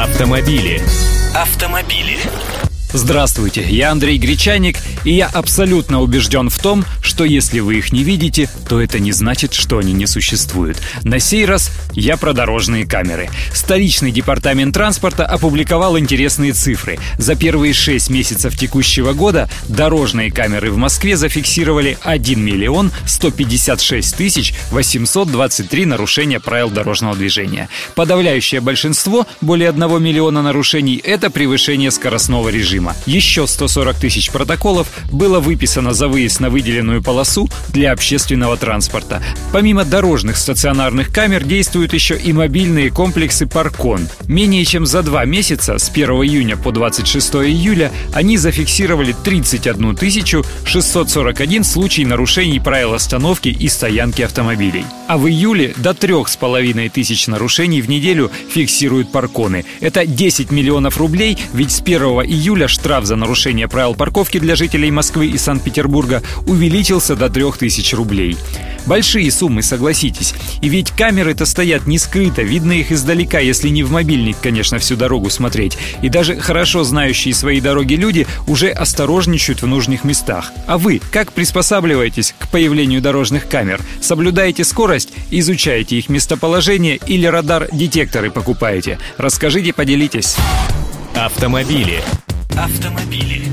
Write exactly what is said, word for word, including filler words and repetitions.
Автомобили. Автомобили. Здравствуйте, я Андрей Гречаник, и я абсолютно убежден в том, что если вы их не видите, то это не значит, что они не существуют. На сей раз я про дорожные камеры. Столичный департамент транспорта опубликовал интересные цифры. За первые шесть месяцев текущего года дорожные камеры в Москве зафиксировали один миллион сто пятьдесят шесть тысяч восемьсот двадцать три нарушения правил дорожного движения. Подавляющее большинство, более одного миллиона нарушений, это превышение скоростного режима. Еще сто сорок тысяч протоколов было выписано за выезд на выделенную полосу для общественного транспорта. Помимо дорожных стационарных камер действуют еще и мобильные комплексы «Паркон». Менее чем за два месяца, с первого июня по двадцать шестого июля, они зафиксировали тридцать одну тысячу шестьсот сорок один случай нарушений правил остановки и стоянки автомобилей. А в июле до трёх с половиной тысяч нарушений в неделю фиксируют «Парконы». Это десять миллионов рублей, ведь с первого июля штраф за нарушение правил парковки для жителей Москвы и Санкт-Петербурга увеличился до трёх тысяч рублей. Большие суммы, согласитесь. И ведь камеры-то стоят не скрыто, видно их издалека, если не в мобильник, конечно, всю дорогу смотреть. И даже хорошо знающие свои дороги люди уже осторожничают в нужных местах. А вы как приспосабливаетесь к появлению дорожных камер? Соблюдаете скорость? Изучаете их местоположение? Или радар-детекторы покупаете? Расскажите, поделитесь. Автомобили. Автомобили.